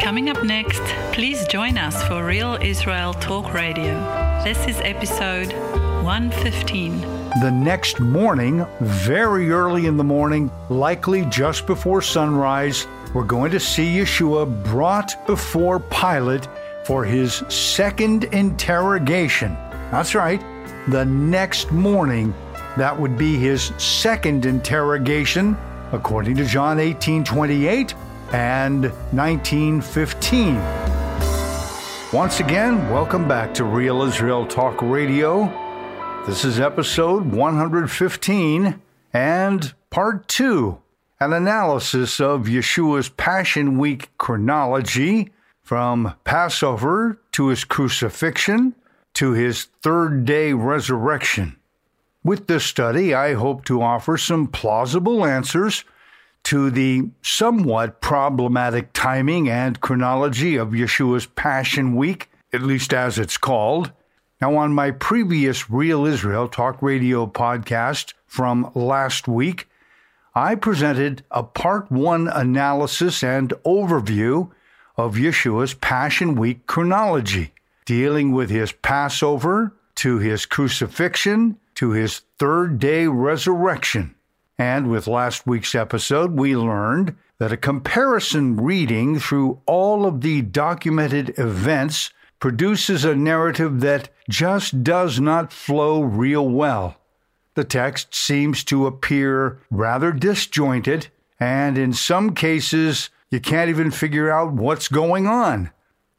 Coming up next, please join us for Real Israel Talk Radio. This is episode 115. The next morning, very early in the morning, likely just before sunrise, we're going to see Yeshua brought before Pilate for his second interrogation. That's right, the next morning, that would be his second interrogation, according to John 18:28 and 19:15. Once again, welcome back to Real Israel Talk Radio. This is episode 115 and part 2, an analysis of Yeshua's Passion Week chronology from Passover to his crucifixion to his third-day resurrection. With this study, I hope to offer some plausible answers to the somewhat problematic timing and chronology of Yeshua's Passion Week, at least as it's called. Now, on my previous Real Israel Talk Radio podcast from last week, I presented a Part 1 analysis and overview of Yeshua's Passion Week chronology, dealing with his Passover to his crucifixion to his third-day resurrection. And with last week's episode, we learned that a comparison reading through all of the documented events produces a narrative that just does not flow real well. The text seems to appear rather disjointed, and in some cases, you can't even figure out what's going on.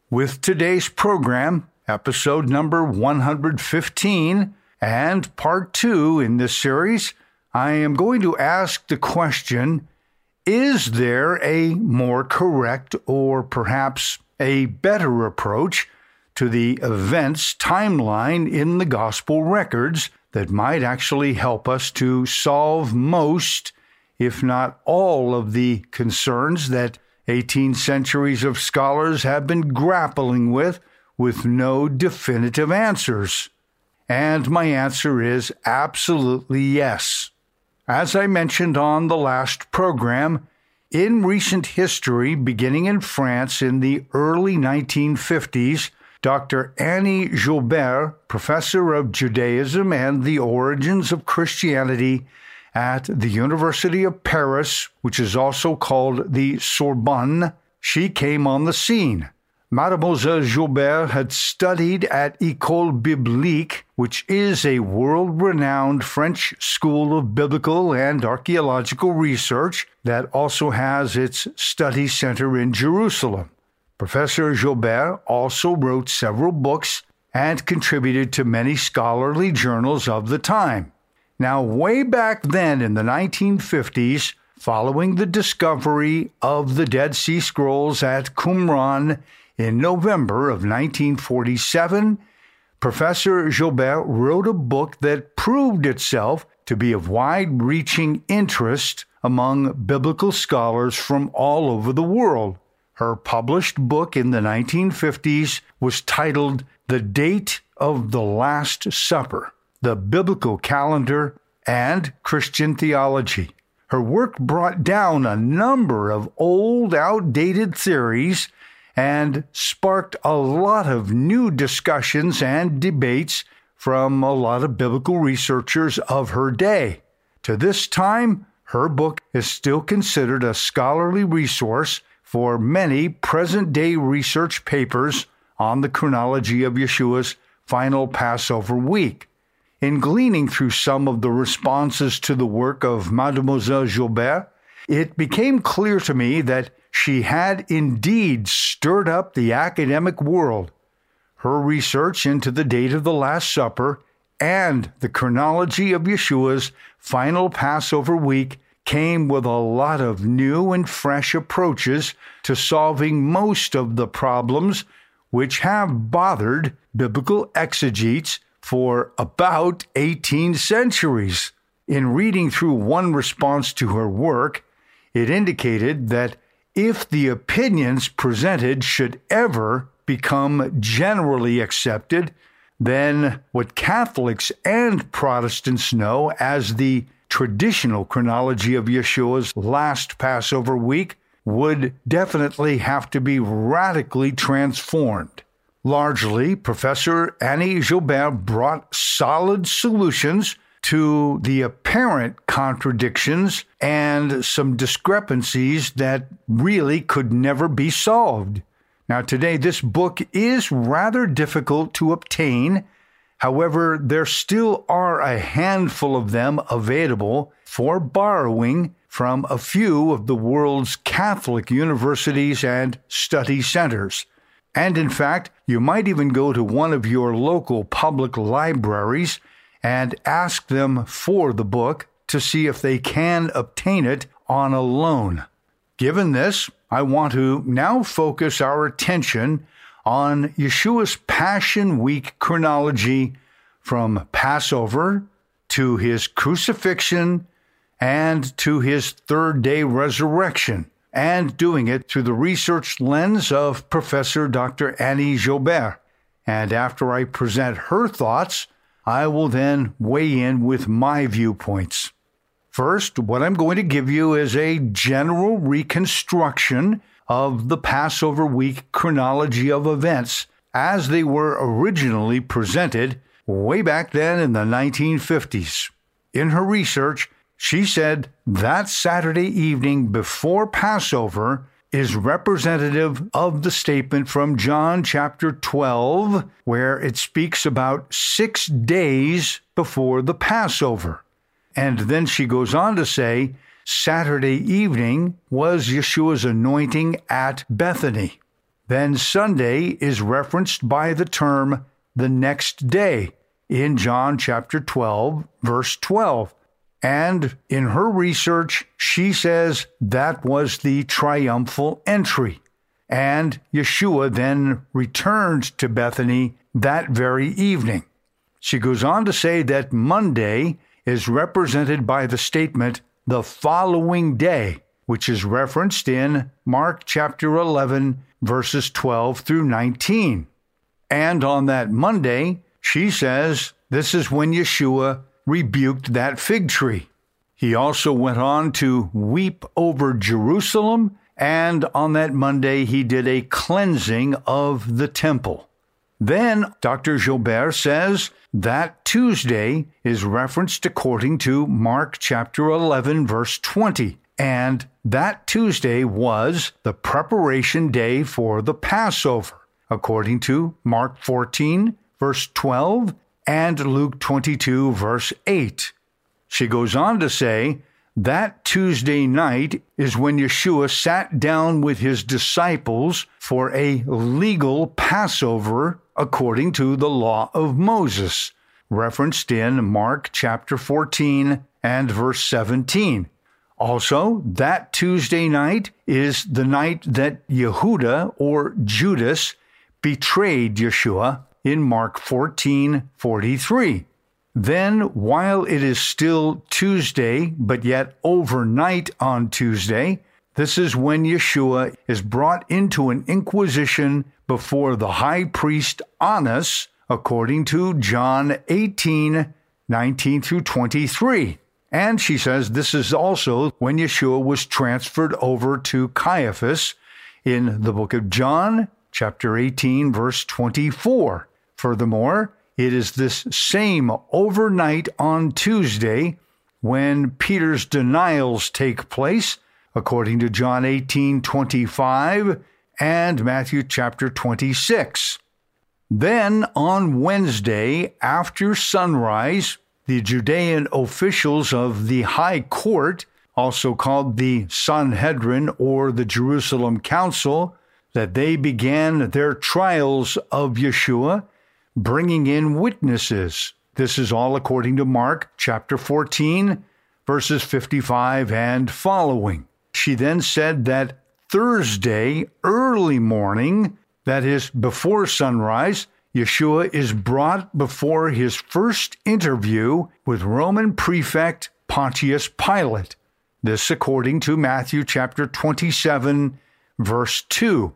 With today's program, episode number 115, and part 2 in this series, I am going to ask the question, is there a more correct or perhaps a better approach to the events timeline in the gospel records that might actually help us to solve most, if not all, of the concerns that 18 centuries of scholars have been grappling with no definitive answers? And my answer is absolutely yes. As I mentioned on the last program, in recent history, beginning in France in the early 1950s, Dr. Annie Jaubert, professor of Judaism and the Origins of Christianity at the University of Paris, which is also called the Sorbonne, she came on the scene. Mademoiselle Jaubert had studied at École Biblique, which is a world-renowned French school of biblical and archaeological research that also has its study center in Jerusalem. Professor Jaubert also wrote several books and contributed to many scholarly journals of the time. Now, way back then in the 1950s, following the discovery of the Dead Sea Scrolls at Qumran, in November of 1947, Professor Jaubert wrote a book that proved itself to be of wide-reaching interest among biblical scholars from all over the world. Her published book in the 1950s was titled The Date of the Last Supper, The Biblical Calendar, and Christian Theology. Her work brought down a number of old, outdated theories and sparked a lot of new discussions and debates from a lot of biblical researchers of her day. To this time, her book is still considered a scholarly resource for many present-day research papers on the chronology of Yeshua's final Passover week. In gleaning through some of the responses to the work of Mademoiselle Jaubert, it became clear to me that she had indeed stirred up the academic world. Her research into the date of the Last Supper and the chronology of Yeshua's final Passover week came with a lot of new and fresh approaches to solving most of the problems which have bothered biblical exegetes for about 18 centuries. In reading through one response to her work, it indicated that if the opinions presented should ever become generally accepted, then what Catholics and Protestants know as the traditional chronology of Yeshua's last Passover week would definitely have to be radically transformed. Largely, Professor Annie Jaubert brought solid solutions to the apparent contradictions and some discrepancies that really could never be solved. Now, today, this book is rather difficult to obtain. However, there still are a handful of them available for borrowing from a few of the world's Catholic universities and study centers. And in fact, you might even go to one of your local public libraries and ask them for the book to see if they can obtain it on a loan. Given this, I want to now focus our attention on Yeshua's Passion Week chronology from Passover to his crucifixion and to his third-day resurrection, and doing it through the research lens of Professor Dr. Annie Jaubert. And after I present her thoughts, I will then weigh in with my viewpoints. First, what I'm going to give you is a general reconstruction of the Passover week chronology of events as they were originally presented way back then in the 1950s. In her research, she said that Saturday evening before Passover is representative of the statement from John chapter 12, where it speaks about 6 days before the Passover. And then she goes on to say, Saturday evening was Yeshua's anointing at Bethany. Then Sunday is referenced by the term the next day in John chapter 12, verse 12. And in her research, she says that was the triumphal entry. And Yeshua then returned to Bethany that very evening. She goes on to say that Monday is represented by the statement, the following day, which is referenced in Mark chapter 11, verses 12 through 19. And on that Monday, she says, this is when Yeshua rebuked that fig tree. He also went on to weep over Jerusalem, and on that Monday, he did a cleansing of the temple. Then Dr. Jaubert says that Tuesday is referenced according to Mark chapter 11, verse 20. And that Tuesday was the preparation day for the Passover, according to Mark 14, verse 12, and Luke 22, verse 8. She goes on to say that Tuesday night is when Yeshua sat down with his disciples for a legal Passover according to the law of Moses, referenced in Mark chapter 14 and verse 17. Also, that Tuesday night is the night that Yehuda, or Judas, betrayed Yeshua in Mark 14:43. Then, while it is still Tuesday, but yet overnight on Tuesday, this is when Yeshua is brought into an inquisition before the high priest Annas, according to John 18, 19 through 23. And she says this is also when Yeshua was transferred over to Caiaphas in the book of John, chapter 18, verse 24. Furthermore, it is this same overnight on Tuesday when Peter's denials take place, according to John 18:25 and Matthew chapter 26. Then on Wednesday, after sunrise, the Judean officials of the high court, also called the Sanhedrin or the Jerusalem Council, that they began their trials of Yeshua, bringing in witnesses. This is all according to Mark chapter 14, verses 55 and following. She then said that Thursday, early morning, that is, before sunrise, Yeshua is brought before his first interview with Roman prefect Pontius Pilate. This according to Matthew chapter 27, verse 2.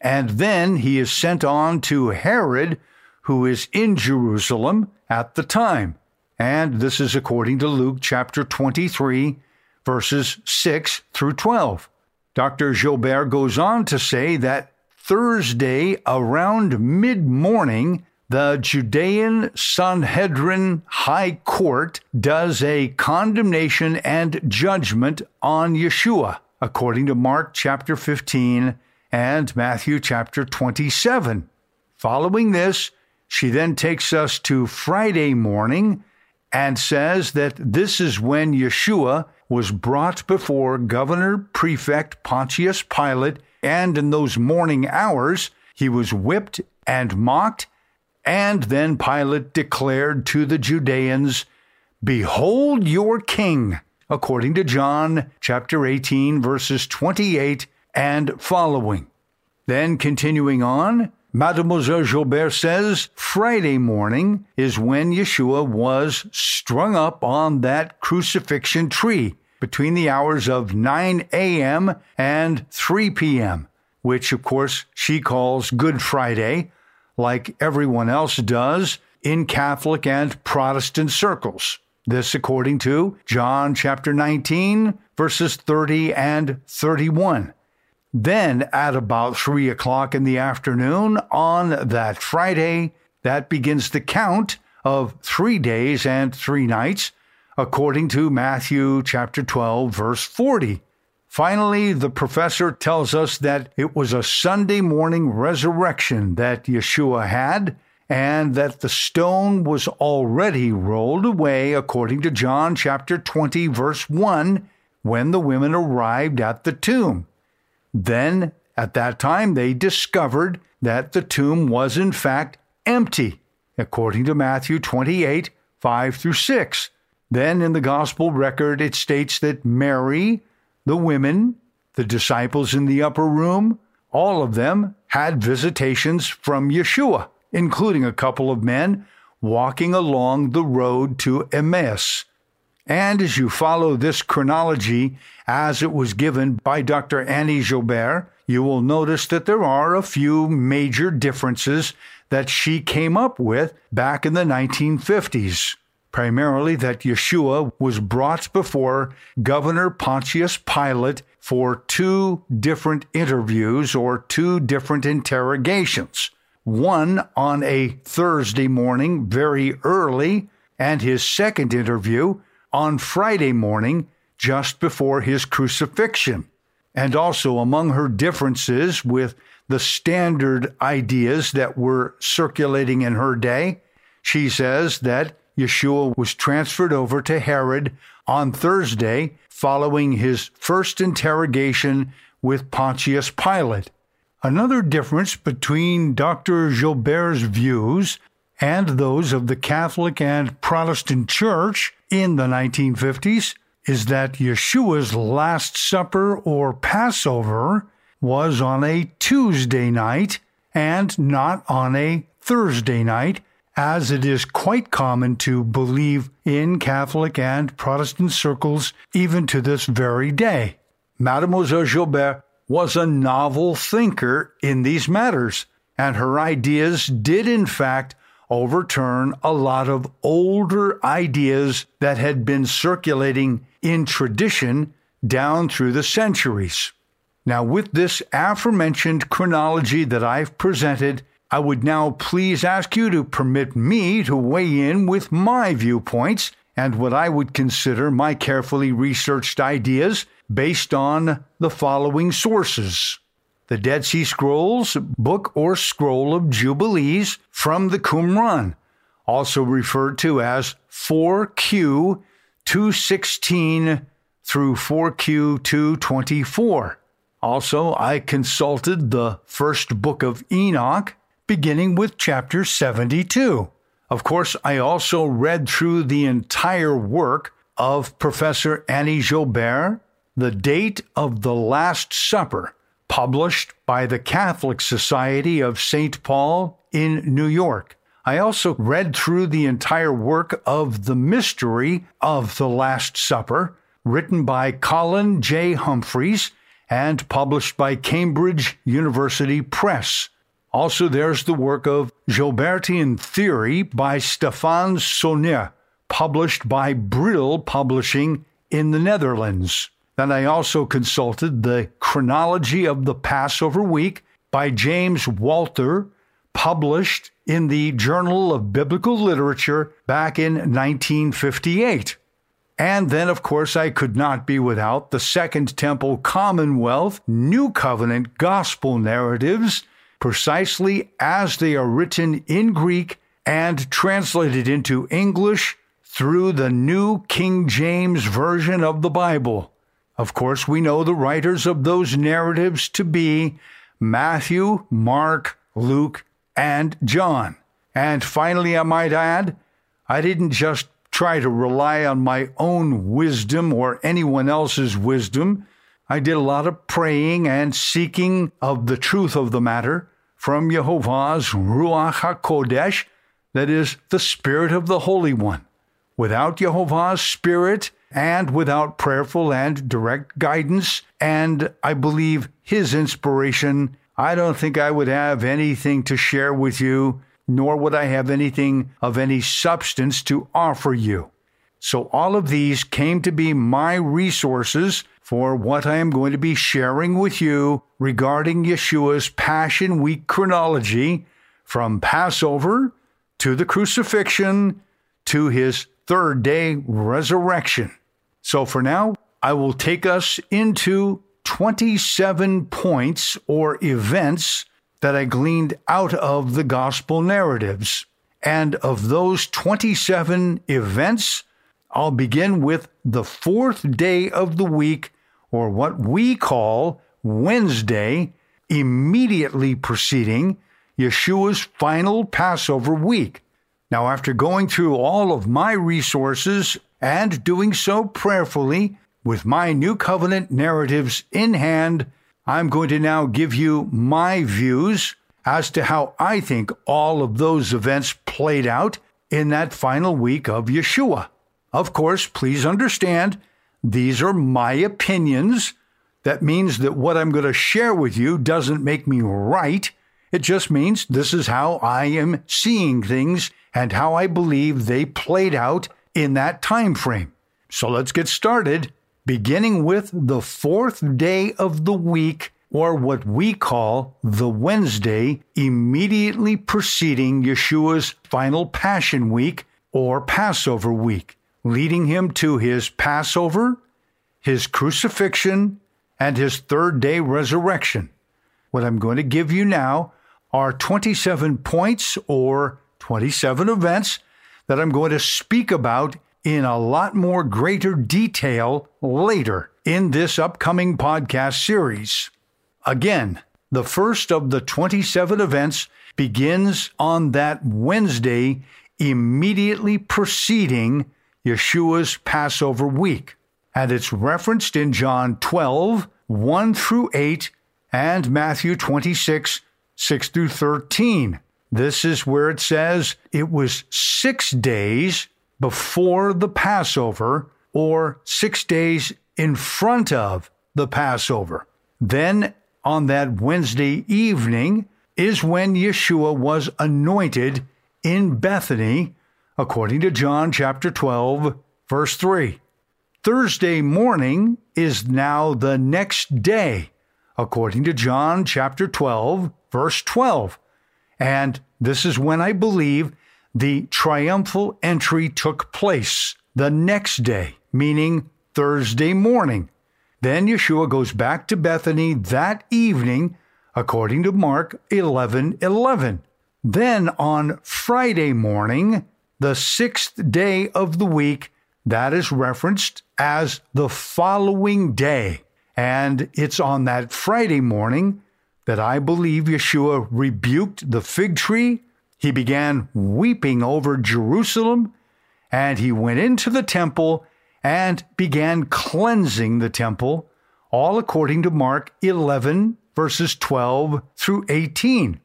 And then he is sent on to Herod, who is in Jerusalem at the time. And this is according to Luke chapter 23, verses 6 through 12. Dr. Jaubert goes on to say that Thursday around mid-morning, the Judean Sanhedrin High Court does a condemnation and judgment on Yeshua, according to Mark chapter 15 and Matthew chapter 27. Following this, she then takes us to Friday morning and says that this is when Yeshua was brought before Governor Prefect Pontius Pilate, and in those morning hours, he was whipped and mocked, and then Pilate declared to the Judeans, "Behold your king," according to John chapter 18, verses 28 and following. Then continuing on, Mademoiselle Jaubert says Friday morning is when Yeshua was strung up on that crucifixion tree between the hours of 9 a.m. and 3 p.m., which, of course, she calls Good Friday, like everyone else does in Catholic and Protestant circles. This according to John chapter 19, verses 30 and 31. Then, at about 3 o'clock in the afternoon on that Friday, that begins the count of 3 days and 3 nights, according to Matthew chapter 12, verse 40. Finally, the professor tells us that it was a Sunday morning resurrection that Yeshua had, and that the stone was already rolled away, according to John chapter 20, verse 1, when the women arrived at the tomb. Then, at that time, they discovered that the tomb was, in fact, empty, according to Matthew 28, 5 through 6. Then, in the Gospel record, it states that Mary, the women, the disciples in the upper room, all of them had visitations from Yeshua, including a couple of men walking along the road to Emmaus. And as you follow this chronology as it was given by Dr. Annie Jaubert, you will notice that there are a few major differences that she came up with back in the 1950s. Primarily that Yeshua was brought before Governor Pontius Pilate for 2 different interviews or 2 different interrogations. One on a Thursday morning, very early, and his second interview on Friday morning, just before his crucifixion. And also among her differences with the standard ideas that were circulating in her day, she says that Yeshua was transferred over to Herod on Thursday following his first interrogation with Pontius Pilate. Another difference between Dr. Jaubert's views and those of the Catholic and Protestant Church in the 1950s is that Yeshua's Last Supper or Passover was on a Tuesday night and not on a Thursday night, as it is quite common to believe in Catholic and Protestant circles even to this very day. Mademoiselle Jaubert was a novel thinker in these matters, and her ideas did in fact overturn a lot of older ideas that had been circulating in tradition down through the centuries. Now, with this aforementioned chronology that I've presented, I would now please ask you to permit me to weigh in with my viewpoints and what I would consider my carefully researched ideas based on the following sources: the Dead Sea Scrolls, Book or Scroll of Jubilees from the Qumran, also referred to as 4Q 216 through 4Q 224. Also, I consulted the first book of Enoch, beginning with chapter 72. Of course, I also read through the entire work of Professor Annie Jaubert, The Date of the Last Supper, published by the Catholic Society of St. Paul in New York. I also read through the entire work of The Mystery of the Last Supper, written by Colin J. Humphreys and published by Cambridge University Press. Also, there's the work of Gilbertian Theory by Stefan Sonner, published by Brill Publishing in the Netherlands. Then I also consulted The Chronology of the Passover Week by James Walter, published in the Journal of Biblical Literature back in 1958. And then, of course, I could not be without the Second Temple Commonwealth New Covenant Gospel narratives, precisely as they are written in Greek and translated into English through the New King James Version of the Bible. Of course, we know the writers of those narratives to be Matthew, Mark, Luke, and John. And finally, I might add, I didn't just try to rely on my own wisdom or anyone else's wisdom. I did a lot of praying and seeking of the truth of the matter from Yehovah's Ruach HaKodesh, that is, the Spirit of the Holy One. Without Yehovah's Spirit and without prayerful and direct guidance, and I believe His inspiration, I don't think I would have anything to share with you, nor would I have anything of any substance to offer you. So all of these came to be my resources for what I am going to be sharing with you regarding Yeshua's Passion Week chronology, from Passover to the crucifixion to His third-day resurrection. So for now, I will take us into 27 points or events that I gleaned out of the gospel narratives. And of those 27 events, I'll begin with the fourth day of the week, or what we call Wednesday, immediately preceding Yeshua's final Passover week. Now, after going through all of my resources and doing so prayerfully with my New Covenant narratives in hand, I'm going to now give you my views as to how I think all of those events played out in that final week of Yeshua. Of course, please understand, these are my opinions. That means that what I'm going to share with you doesn't make me right. It just means this is how I am seeing things and how I believe they played out in that time frame. So let's get started, beginning with the fourth day of the week, or what we call the Wednesday, immediately preceding Yeshua's final Passion Week, or Passover Week, leading Him to His Passover, His crucifixion, and His third-day resurrection. What I'm going to give you now are 27 points, or 27 events, that I'm going to speak about in a lot more greater detail later in this upcoming podcast series. Again, the first of the 27 events begins on that Wednesday immediately preceding Yeshua's Passover week, and it's referenced in John 12, 1 through 8, and Matthew 26, 6 through 13. This is where it says it was 6 days before the Passover, or 6 days in front of the Passover. Then, on that Wednesday evening, is when Yeshua was anointed in Bethany, according to John chapter 12, verse 3. Thursday morning is now the next day, according to John chapter 12, verse 12. And this is when I believe the triumphal entry took place the next day, meaning Thursday morning. Then Yeshua goes back to Bethany that evening, according to Mark 11:11. Then on Friday morning, the sixth day of the week, that is referenced as the following day. And it's on that Friday morning that I believe Yeshua rebuked the fig tree. He began weeping over Jerusalem, and He went into the temple and began cleansing the temple, all according to Mark 11, verses 12 through 18.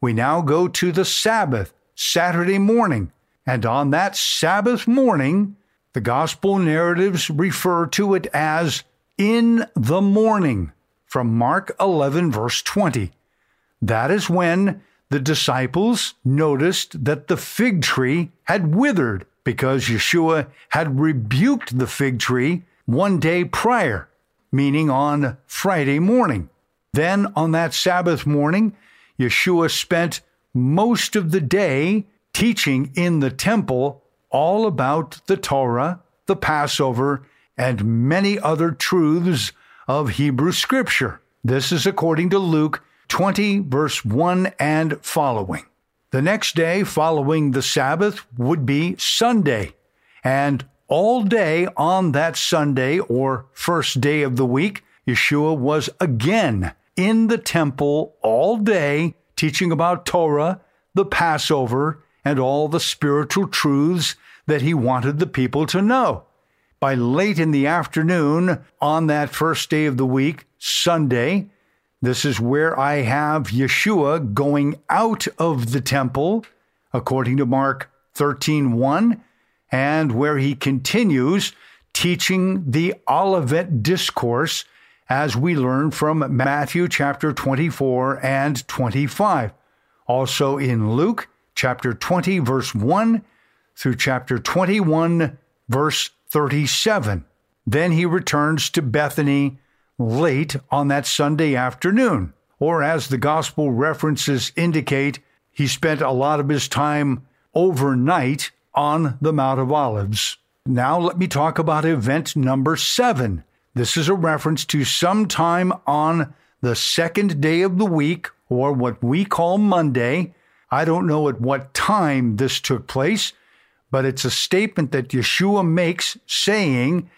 We now go to the Sabbath, Saturday morning, and on that Sabbath morning, the gospel narratives refer to it as in the morning, from Mark 11, verse 20. That is when the disciples noticed that the fig tree had withered, because Yeshua had rebuked the fig tree one day prior. meaning on Friday morning. Then on that Sabbath morning, Yeshua spent most of the day teaching in the temple all about the Torah, the Passover, and many other truths of Hebrew Scripture. This is according to Luke 20, verse 1 and following. The next day following the Sabbath would be Sunday, and all day on that Sunday, or first day of the week, Yeshua was again in the temple all day, teaching about Torah, the Passover, and all the spiritual truths that he wanted the people to know. By late in the afternoon, on that first day of the week, Sunday, this is where I have Yeshua going out of the temple, according to Mark 13:1, and where he continues teaching the Olivet Discourse, as we learn from Matthew chapter 24 and 25. Also in Luke chapter 20, verse 1 through chapter 21, verse 37. Then he returns to Bethany late on that Sunday afternoon, or as the gospel references indicate, he spent a lot of his time overnight on the Mount of Olives. Now let me talk about event number 7. This is a reference to sometime on the second day of the week, or what we call Monday. I don't know at what time this took place, but it's a statement that Yeshua makes saying,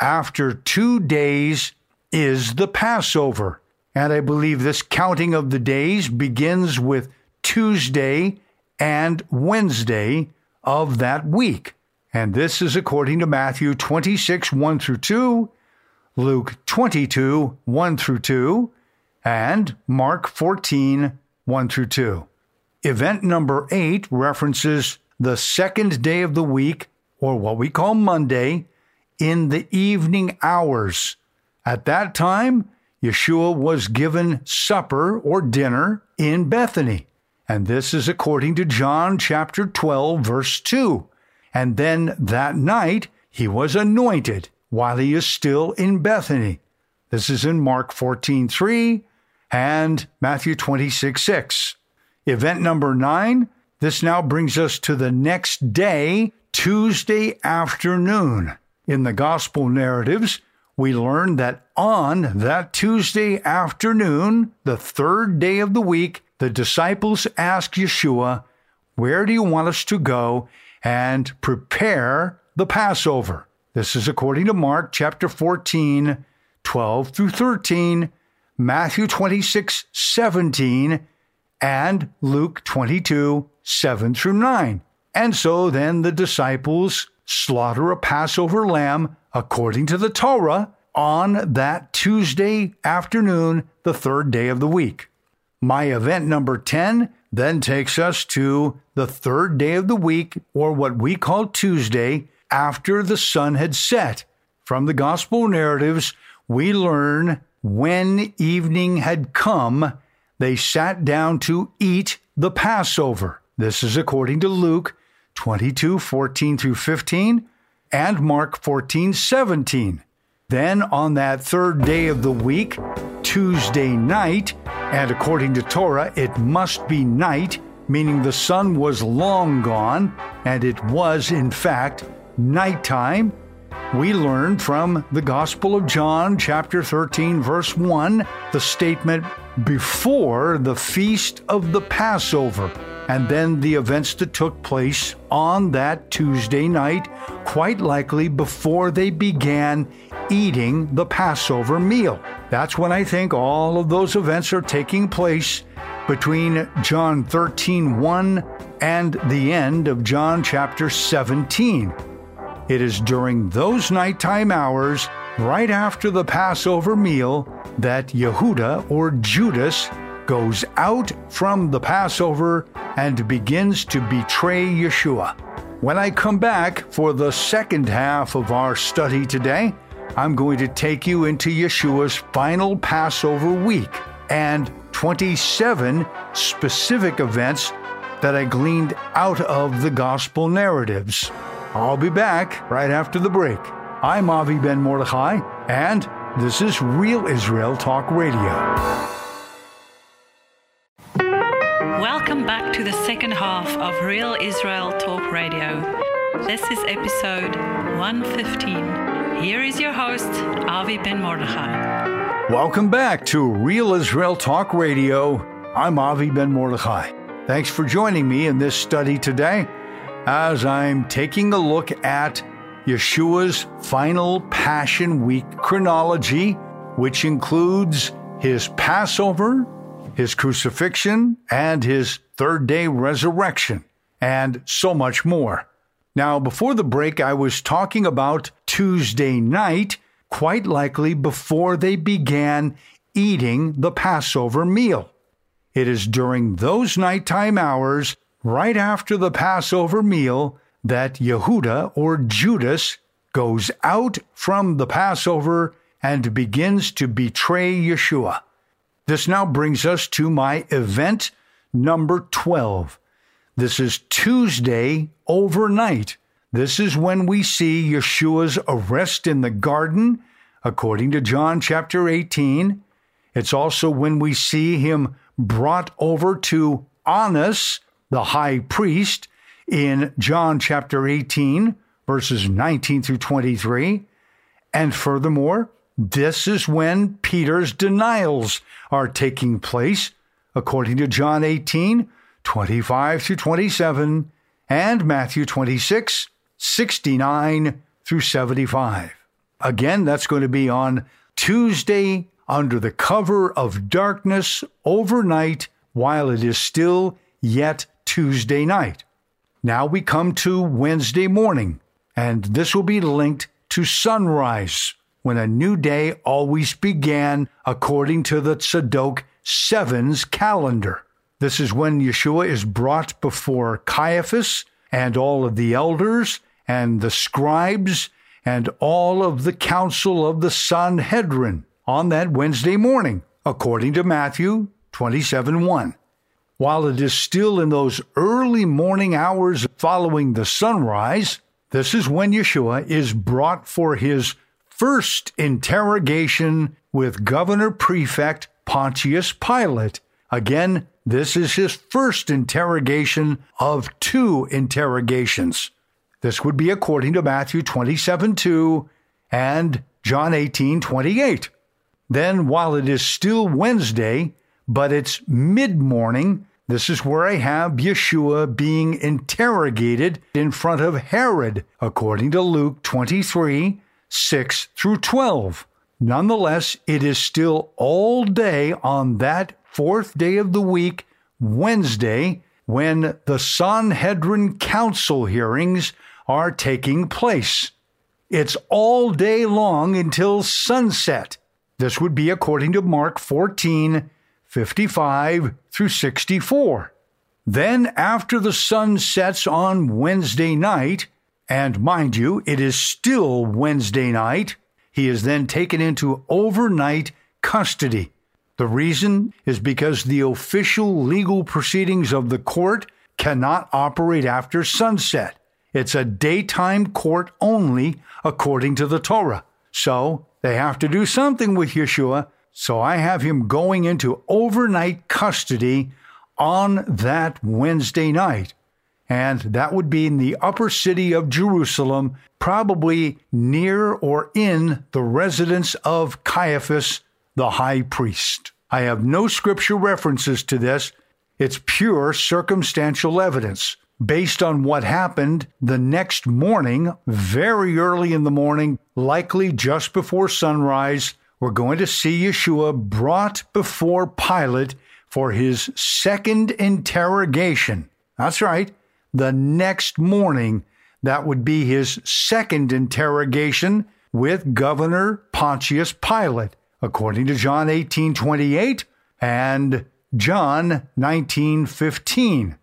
after 2 days is the Passover. And I believe this counting of the days begins with Tuesday and Wednesday of that week. And this is according to Matthew 26, 1 through 2, Luke 22, 1 through 2, and Mark 14, 1 through 2. Event number 8 references the second day of the week, or what we call Monday, in the evening hours. At that time, Yeshua was given supper or dinner in Bethany. And this is according to John chapter 12, verse 2. And then that night, he was anointed while he is still in Bethany. This is in Mark 14:3 and Matthew 26:6. Event number 9, this now brings us to the next day, Tuesday afternoon. In the gospel narratives, we learn that on that Tuesday afternoon, the third day of the week, the disciples ask Yeshua, "Where do you want us to go and prepare the Passover?" This is according to Mark chapter 14, 12 through 13, Matthew 26, 17, and Luke 22, 7 through 9. And so then the disciples slaughter a Passover lamb according to the Torah on that Tuesday afternoon, the third day of the week. My event number 10 then takes us to the third day of the week, or what we call Tuesday, after the sun had set. From the gospel narratives, we learn when evening had come, they sat down to eat the Passover. This is according to Luke 22, 14 through 15, and Mark 14, 17. Then on that third day of the week, Tuesday night, and according to Torah, it must be night, meaning the sun was long gone, and it was, in fact, nighttime. We learn from the Gospel of John, chapter 13, verse 1, the statement before the feast of the Passover, and then the events that took place on that Tuesday night, quite likely before they began eating the Passover meal. That's when I think all of those events are taking place between John 13:1 and the end of John chapter 17. It is during those nighttime hours, right after the Passover meal, that Yehuda or Judas goes out from the Passover and begins to betray Yeshua. When I come back for the second half of our study today, I'm going to take you into Yeshua's final Passover week and 27 specific events that I gleaned out of the gospel narratives. I'll be back right after the break. I'm Avi Ben Mordechai, and This is Real Israel Talk Radio. Welcome back to the second half of Real Israel Talk Radio. This is episode 115. Here is your host, Avi Ben Mordechai. Welcome back to Real Israel Talk Radio. I'm Avi Ben Mordechai. Thanks for joining me in this study today as I'm taking a look at Yeshua's final Passion Week chronology, which includes his Passover, his crucifixion, and his third-day resurrection, and so much more. Now, before the break, I was talking about Tuesday night, quite likely before they began eating the Passover meal. It is during those nighttime hours, right after the Passover meal, that Yehuda, or Judas, goes out from the Passover and begins to betray Yeshua. This now brings us to my event number 12. This is Tuesday overnight. This is when we see Yeshua's arrest in the garden, according to John chapter 18. It's also when we see him brought over to Annas, the high priest, in John chapter 18, verses 19 through 23. And furthermore, this is when Peter's denials are taking place, according to John 18, 25 through 27, and Matthew 26, 69 through 75. Again, that's going to be on Tuesday under the cover of darkness overnight while it is still yet Tuesday night. Now we come to Wednesday morning, and this will be linked to sunrise, when a new day always began according to the Tzadok Sevens calendar. This is when Yeshua is brought before Caiaphas and all of the elders and the scribes and all of the council of the Sanhedrin on that Wednesday morning, according to Matthew 27:1. While it is still in those early morning hours following the sunrise, this is when Yeshua is brought for his first interrogation with Governor-Prefect Pontius Pilate. Again, this is his first interrogation of two interrogations. This would be according to Matthew 27:2 and John 18:28. Then, while it is still Wednesday, but it's mid-morning, this is where I have Yeshua being interrogated in front of Herod, according to Luke 23, 6 through 12. Nonetheless, it is still all day on that fourth day of the week, Wednesday, when the Sanhedrin Council hearings are taking place. It's all day long until sunset. This would be according to Mark 14, 55 through 64. Then, after the sun sets on Wednesday night, and mind you, it is still Wednesday night, he is then taken into overnight custody. The reason is because the official legal proceedings of the court cannot operate after sunset. It's a daytime court only, according to the Torah. So they have to do something with Yeshua, so I have him going into overnight custody on that Wednesday night. And that would be in the upper city of Jerusalem, probably near or in the residence of Caiaphas, the high priest. I have no scripture references to this. It's pure circumstantial evidence based on what happened the next morning, very early in the morning, likely just before sunrise. We're going to see Yeshua brought before Pilate for his second interrogation. That's right. The next morning, that would be his second interrogation with Governor Pontius Pilate, according to John 18:28 and John 19:15.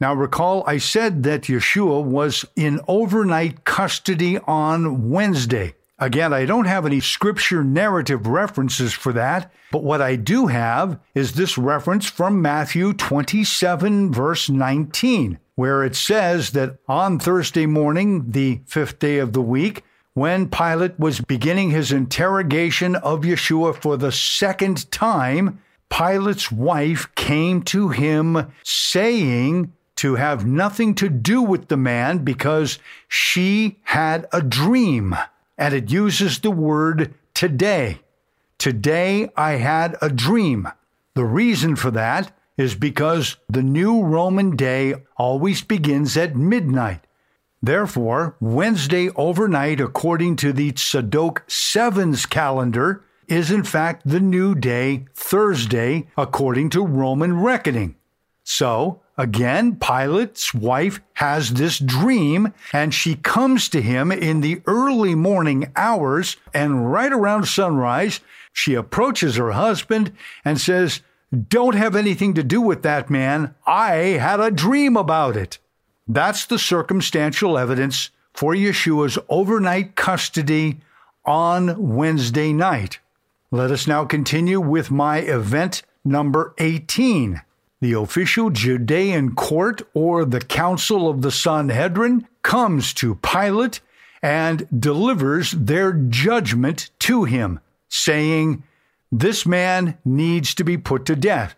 Now recall, I said that Yeshua was in overnight custody on Wednesday. Again, I don't have any scripture narrative references for that, but what I do have is this reference from Matthew 27, verse 19. Where it says that on Thursday morning, the fifth day of the week, when Pilate was beginning his interrogation of Yeshua for the second time, Pilate's wife came to him saying to have nothing to do with the man because she had a dream. And it uses the word today. Today I had a dream. The reason for that is because the new Roman day always begins at midnight. Therefore, Wednesday overnight, according to the Tzadok 7's calendar, is in fact the new day, Thursday, according to Roman reckoning. So, again, Pilate's wife has this dream, and she comes to him in the early morning hours, and right around sunrise, she approaches her husband and says, "Don't have anything to do with that man. I had a dream about it." That's the circumstantial evidence for Yeshua's overnight custody on Wednesday night. Let us now continue with my event number 18. The official Judean court, or the Council of the Sanhedrin, comes to Pilate and delivers their judgment to him, saying, "This man needs to be put to death."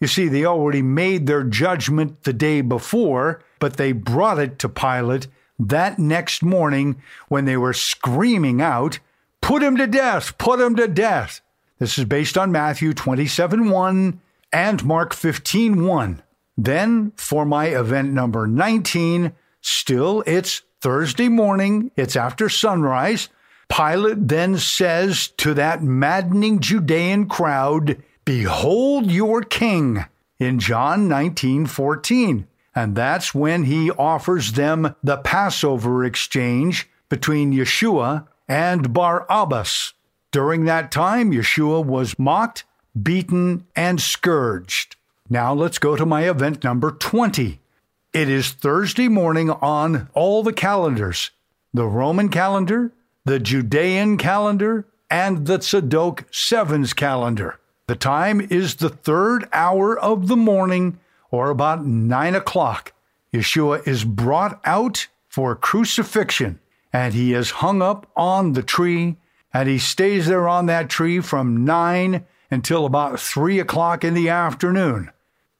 You see, they already made their judgment the day before, but they brought it to Pilate that next morning when they were screaming out, "Put him to death! Put him to death!" This is based on Matthew 27:1 and Mark 15:1. Then, for my event number 19, still it's Thursday morning, it's after sunrise, Pilate then says to that maddening Judean crowd, "Behold your king," in John 19:14. And that's when he offers them the Passover exchange between Yeshua and Barabbas. During that time, Yeshua was mocked, beaten, and scourged. Now let's go to my event number 20. It is Thursday morning on all the calendars, the Roman calendar, the Judean calendar, and the Tzadok 7's calendar. The time is the third hour of the morning, or about 9 o'clock. Yeshua is brought out for crucifixion, and he is hung up on the tree, and he stays there on that tree from 9 until about 3 o'clock in the afternoon.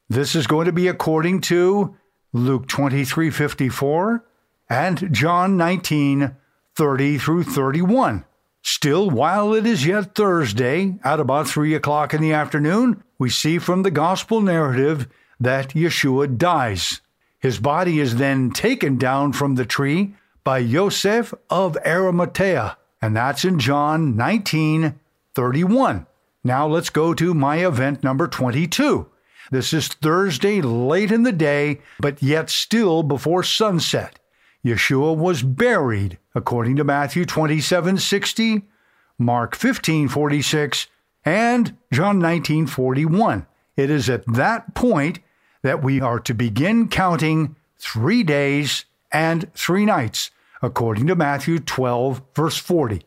This is going to be according to Luke 23:54 and John 19:30-31. Still, while it is yet Thursday, at about 3 o'clock in the afternoon, we see from the gospel narrative that Yeshua dies. His body is then taken down from the tree by Joseph of Arimathea, and that's in John 19:31. Now let's go to my event number 22. This is Thursday late in the day, but yet still before sunset. Yeshua was buried, according to Matthew 27:60, Mark 15:46, and John 19:41. It is at that point that we are to begin counting 3 days and 3 nights, according to Matthew 12:40.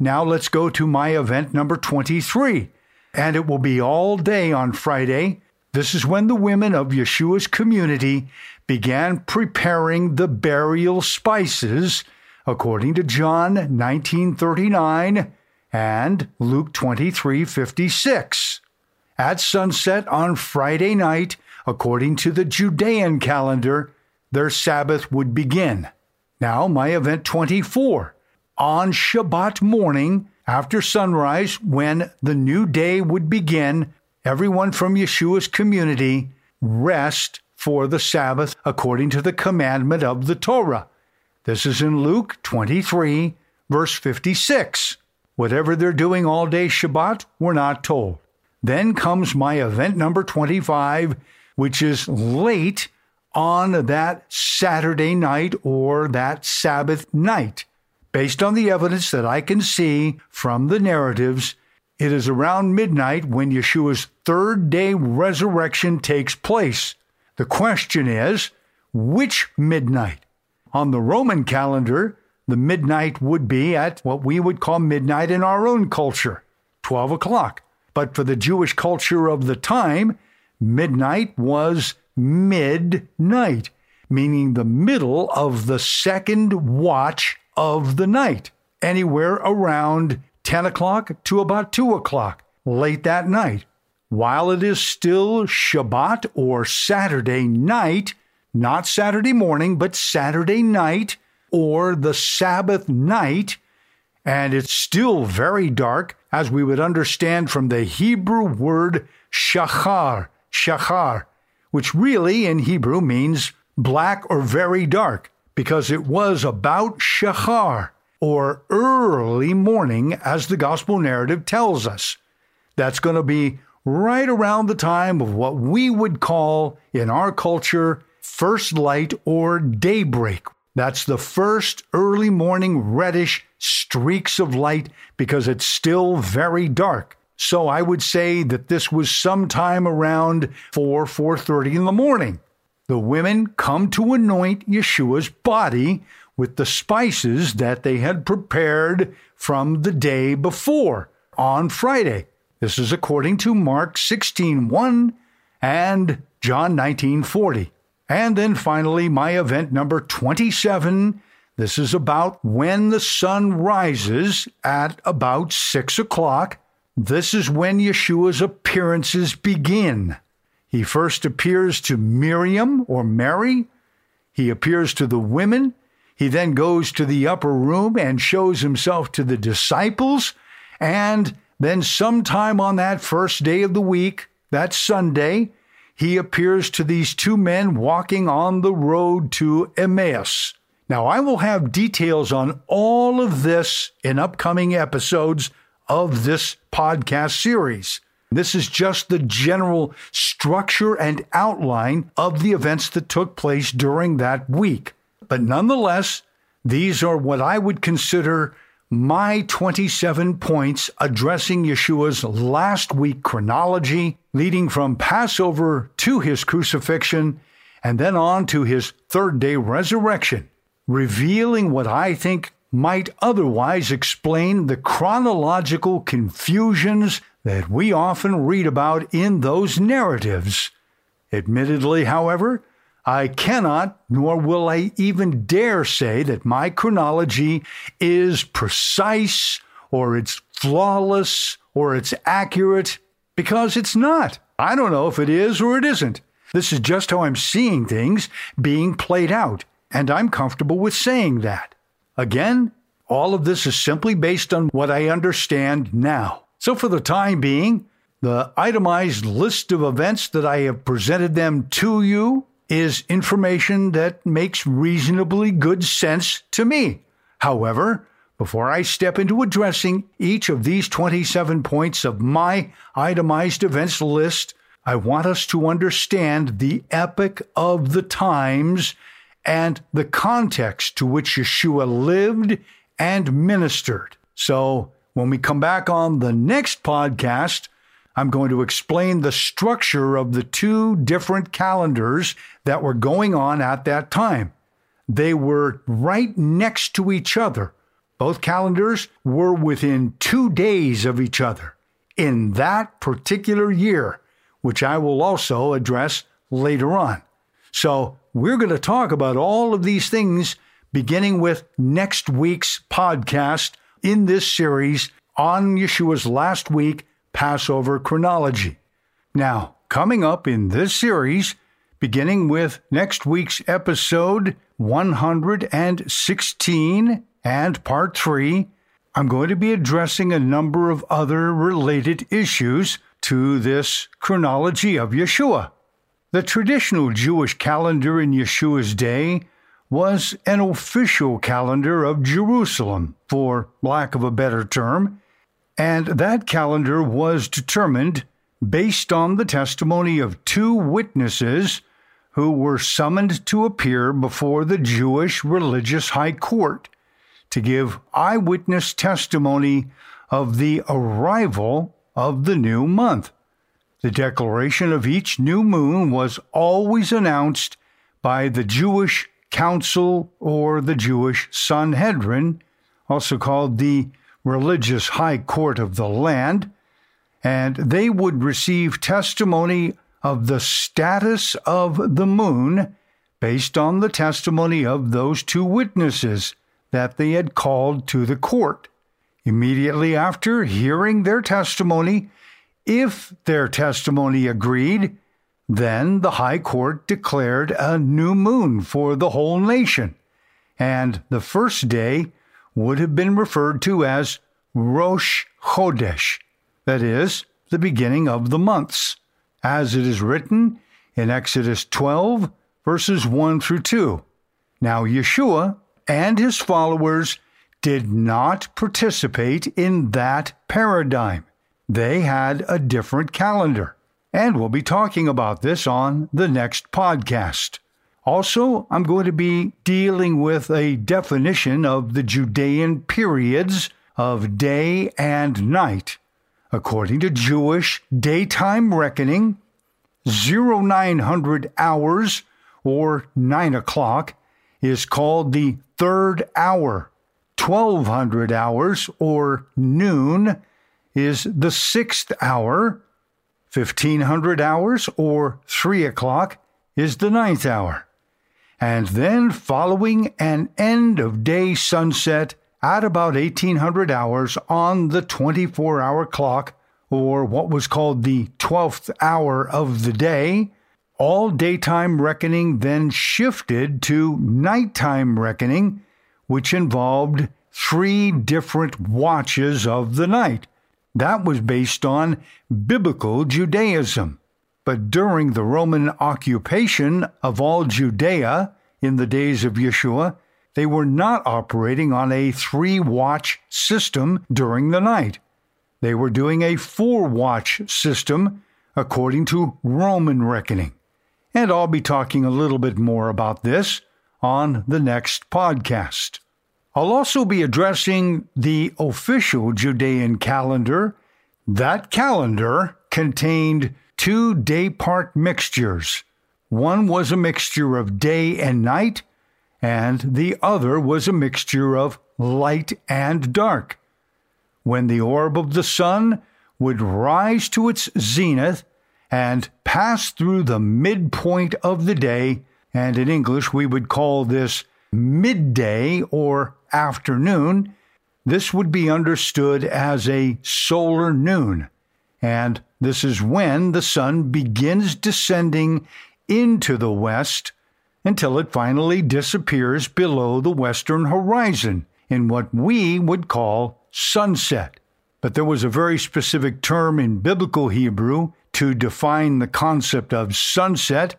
Now let's go to my event number 23, and it will be all day on Friday. This is when the women of Yeshua's community began preparing the burial spices, according to John 19:39 and Luke 23:56. At sunset on Friday night, according to the Judean calendar, their Sabbath would begin. Now, my event 24. On Shabbat morning, after sunrise, when the new day would begin, everyone from Yeshua's community rest for the Sabbath according to the commandment of the Torah. This is in Luke 23:56. Whatever they're doing all day Shabbat, we're not told. Then comes my event number 25, which is late on that Saturday night or that Sabbath night. Based on the evidence that I can see from the narratives, it is around midnight when Yeshua's third-day resurrection takes place. The question is, which midnight? On the Roman calendar, the midnight would be at what we would call midnight in our own culture, 12 o'clock. But for the Jewish culture of the time, midnight was midnight, meaning the middle of the second watch of the night. anywhere around 10 o'clock to about 2 o'clock late that night. While it is still Shabbat or Saturday night, not Saturday morning, but Saturday night or the Sabbath night, and it's still very dark, as we would understand from the Hebrew word shachar, which really in Hebrew means black or very dark, because it was about shachar, or early morning, as the gospel narrative tells us. That's going to be right around the time of what we would call, in our culture, first light or daybreak. That's the first early morning reddish streaks of light, because it's still very dark. So I would say that this was sometime around 4:30 in the morning. The women come to anoint Yeshua's body with the spices that they had prepared from the day before, on Friday. This is according to Mark 16:1 and John 19:40. And then finally, my event number 27. This is about when the sun rises at about 6 o'clock. This is when Yeshua's appearances begin. He first appears to Miriam or Mary. He appears to the women. He then goes to the upper room and shows himself to the disciples. And then sometime on that first day of the week, that Sunday, he appears to these two men walking on the road to Emmaus. Now, I will have details on all of this in upcoming episodes of this podcast series. This is just the general structure and outline of the events that took place during that week. But nonetheless, these are what I would consider my 27 points addressing Yeshua's last week chronology, leading from Passover to his crucifixion, and then on to his third-day resurrection, revealing what I think might otherwise explain the chronological confusions that we often read about in those narratives. Admittedly, however, I cannot, nor will I even dare say that my chronology is precise, or it's flawless, or it's accurate, because it's not. I don't know if it is or it isn't. This is just how I'm seeing things being played out, and I'm comfortable with saying that. Again, all of this is simply based on what I understand now. So for the time being, the itemized list of events that I have presented them to you is information that makes reasonably good sense to me. However, before I step into addressing each of these 27 points of my itemized events list, I want us to understand the epoch of the times and the context to which Yeshua lived and ministered. So when we come back on the next podcast, I'm going to explain the structure of the two different calendars that were going on at that time. They were right next to each other. Both calendars were within 2 days of each other in that particular year, which I will also address later on. So we're going to talk about all of these things, beginning with next week's podcast in this series on Yeshua's last week Passover chronology. Now, coming up in this series, beginning with next week's episode 116 and part 3, I'm going to be addressing a number of other related issues to this chronology of Yeshua. The traditional Jewish calendar in Yeshua's day was an official calendar of Jerusalem, for lack of a better term, and that calendar was determined based on the testimony of two witnesses who were summoned to appear before the Jewish religious high court to give eyewitness testimony of the arrival of the new month. The declaration of each new moon was always announced by the Jewish council or the Jewish Sanhedrin, also called the religious high court of the land, and they would receive testimony of the status of the moon based on the testimony of those two witnesses, that they had called to the court. Immediately after hearing their testimony, if their testimony agreed, then the high court declared a new moon for the whole nation, and the first day would have been referred to as Rosh Chodesh, that is, the beginning of the months, as it is written in Exodus 12, verses 1 through 2. Now Yeshua and his followers did not participate in that paradigm. They had a different calendar, and we'll be talking about this on the next podcast. Also, I'm going to be dealing with a definition of the Judean periods of day and night. According to Jewish daytime reckoning, 0900 hours, or 9 o'clock, is called the third hour. 1200 hours, or noon, is the sixth hour. 1500 hours, or 3 o'clock, is the ninth hour. And then, following an end-of-day sunset at about 1800 hours on the 24-hour clock, or what was called the 12th hour of the day, all daytime reckoning then shifted to nighttime reckoning, which involved 3 different watches of the night. That was based on biblical Judaism. But during the Roman occupation of all Judea in the days of Yeshua, they were not operating on a 3-watch system during the night. They were doing a 4-watch system according to Roman reckoning. And I'll be talking a little bit more about this on the next podcast. I'll also be addressing the official Judean calendar. That calendar contained 2 day-part mixtures. One was a mixture of day and night, and the other was a mixture of light and dark. When the orb of the sun would rise to its zenith and pass through the midpoint of the day, and in English we would call this midday or afternoon, this would be understood as a solar noon, and this is when the sun begins descending into the west until it finally disappears below the western horizon in what we would call sunset. But there was a very specific term in biblical Hebrew to define the concept of sunset.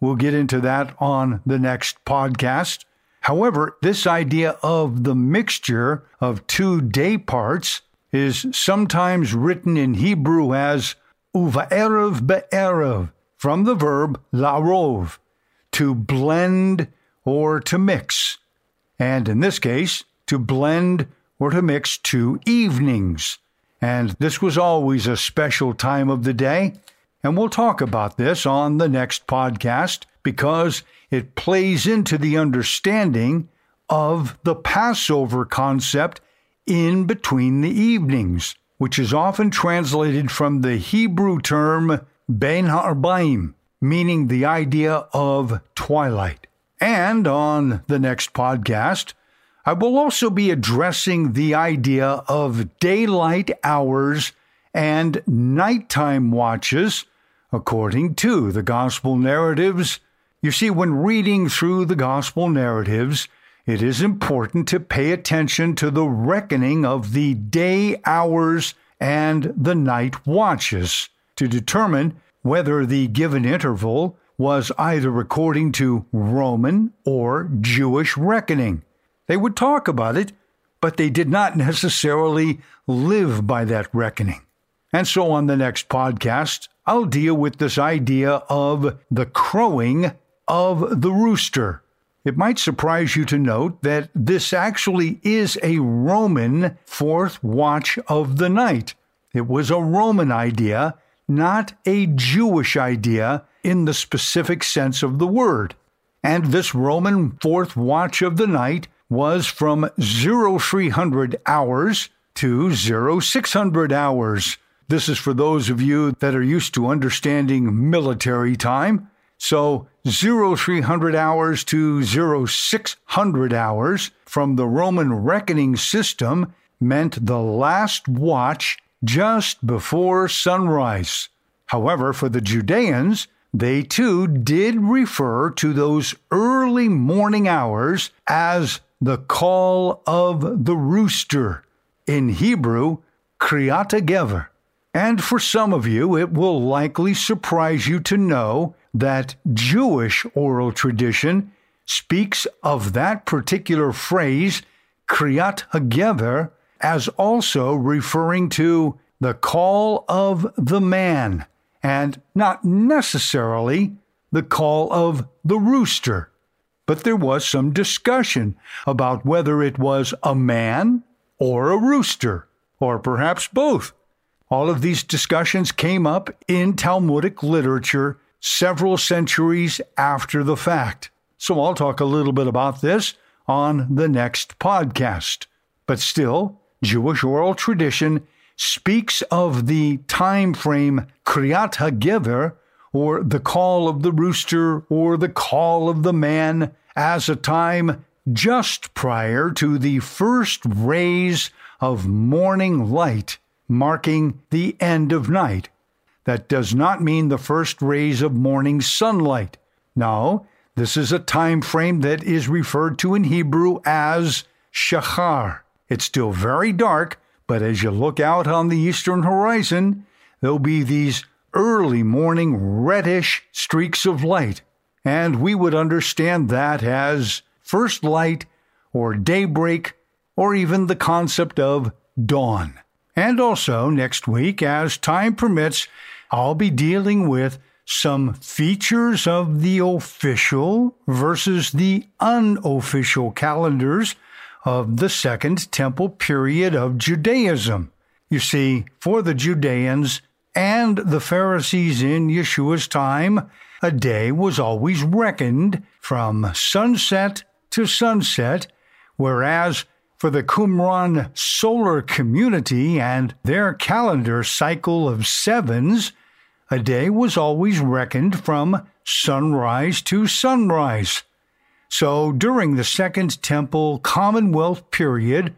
We'll get into that on the next podcast. However, this idea of the mixture of 2 day parts is sometimes written in Hebrew as uva'erev be'erev, from the verb la'rov, to blend or to mix. And in this case, to blend or to mix 2 evenings. And this was always a special time of the day. And we'll talk about this on the next podcast, because it plays into the understanding of the Passover concept in between the evenings, which is often translated from the Hebrew term ben ha'arbaim, meaning the idea of twilight. And on the next podcast, I will also be addressing the idea of daylight hours and nighttime watches according to the Gospel narratives. You see, when reading through the Gospel narratives, it is important to pay attention to the reckoning of the day hours and the night watches to determine whether the given interval was either according to Roman or Jewish reckoning. They would talk about it, but they did not necessarily live by that reckoning. And so on the next podcast, I'll deal with this idea of the crowing of the rooster. It might surprise you to note that this actually is a Roman 4th watch of the night. It was a Roman idea, not a Jewish idea in the specific sense of the word. And this Roman 4th watch of the night was from 0300 hours to 0600 hours. This is for those of you that are used to understanding military time. So 0300 hours to 0600 hours from the Roman reckoning system meant the last watch just before sunrise. However, for the Judeans, they too did refer to those early morning hours as the call of the rooster, in Hebrew, kriat hagever. And for some of you, it will likely surprise you to know that Jewish oral tradition speaks of that particular phrase, kriat hagever, as also referring to the call of the man, and not necessarily the call of the rooster. But there was some discussion about whether it was a man or a rooster, or perhaps both. All of these discussions came up in Talmudic literature several centuries after the fact. So I'll talk a little bit about this on the next podcast. But still, Jewish oral tradition speaks of the time frame kriat hagever, or the call of the rooster, or the call of the man, as a time just prior to the first rays of morning light, marking the end of night. That does not mean the first rays of morning sunlight. No, this is a time frame that is referred to in Hebrew as shachar. It's still very dark, but as you look out on the eastern horizon, there'll be these early morning reddish streaks of light, and we would understand that as first light or daybreak, or even the concept of dawn. And also next week, as time permits, I'll be dealing with some features of the official versus the unofficial calendars of the Second Temple period of Judaism. You see, for the Judeans and the Pharisees in Yeshua's time, a day was always reckoned from sunset to sunset, whereas for the Qumran solar community and their calendar cycle of sevens, a day was always reckoned from sunrise to sunrise. So during the Second Temple Commonwealth period,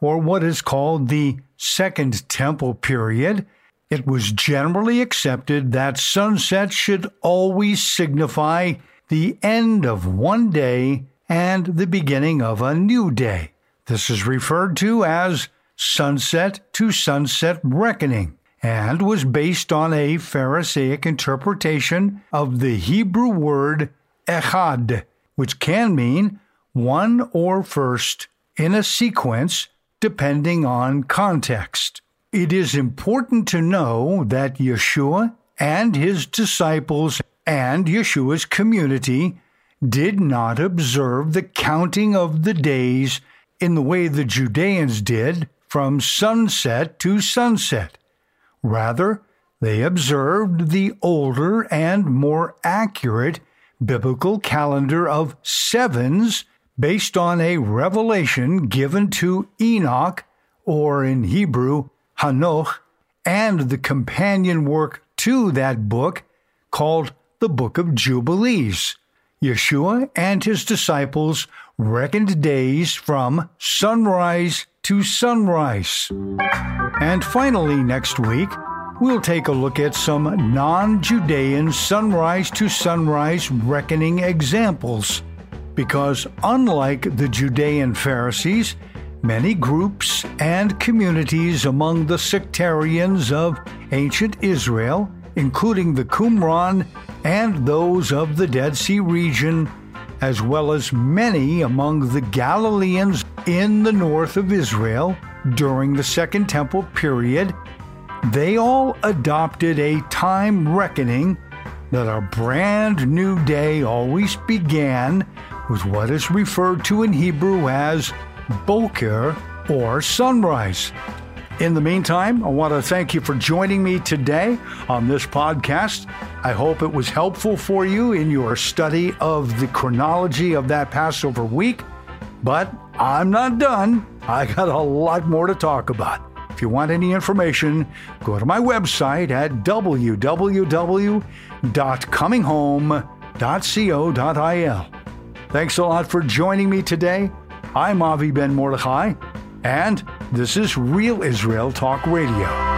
or what is called the Second Temple period, it was generally accepted that sunset should always signify the end of one day and the beginning of a new day. This is referred to as sunset to sunset reckoning, and was based on a Pharisaic interpretation of the Hebrew word echad, which can mean one or first in a sequence, depending on context. It is important to know that Yeshua and his disciples and Yeshua's community did not observe the counting of the days in the way the Judeans did from sunset to sunset. Rather, they observed the older and more accurate biblical calendar of sevens based on a revelation given to Enoch, or in Hebrew, Hanoch, and the companion work to that book called the Book of Jubilees. Yeshua and his disciples reckoned days from sunrise to sunrise. And finally, next week, we'll take a look at some non-Judean sunrise to sunrise reckoning examples, because unlike the Judean Pharisees, many groups and communities among the sectarians of ancient Israel, including the Qumran and those of the Dead Sea region, as well as many among the Galileans in the north of Israel during the Second Temple period, they all adopted a time reckoning that a brand new day always began with what is referred to in Hebrew as boker, or sunrise. In the meantime, I want to thank you for joining me today on this podcast. I hope it was helpful for you in your study of the chronology of that Passover week. But I'm not done. I got a lot more to talk about. If you want any information, go to my website at www.cominghome.com. www.biblical.co.il. Thanks a lot for joining me today. I'm Avi Ben Mordechai, and this is Real Israel Talk Radio.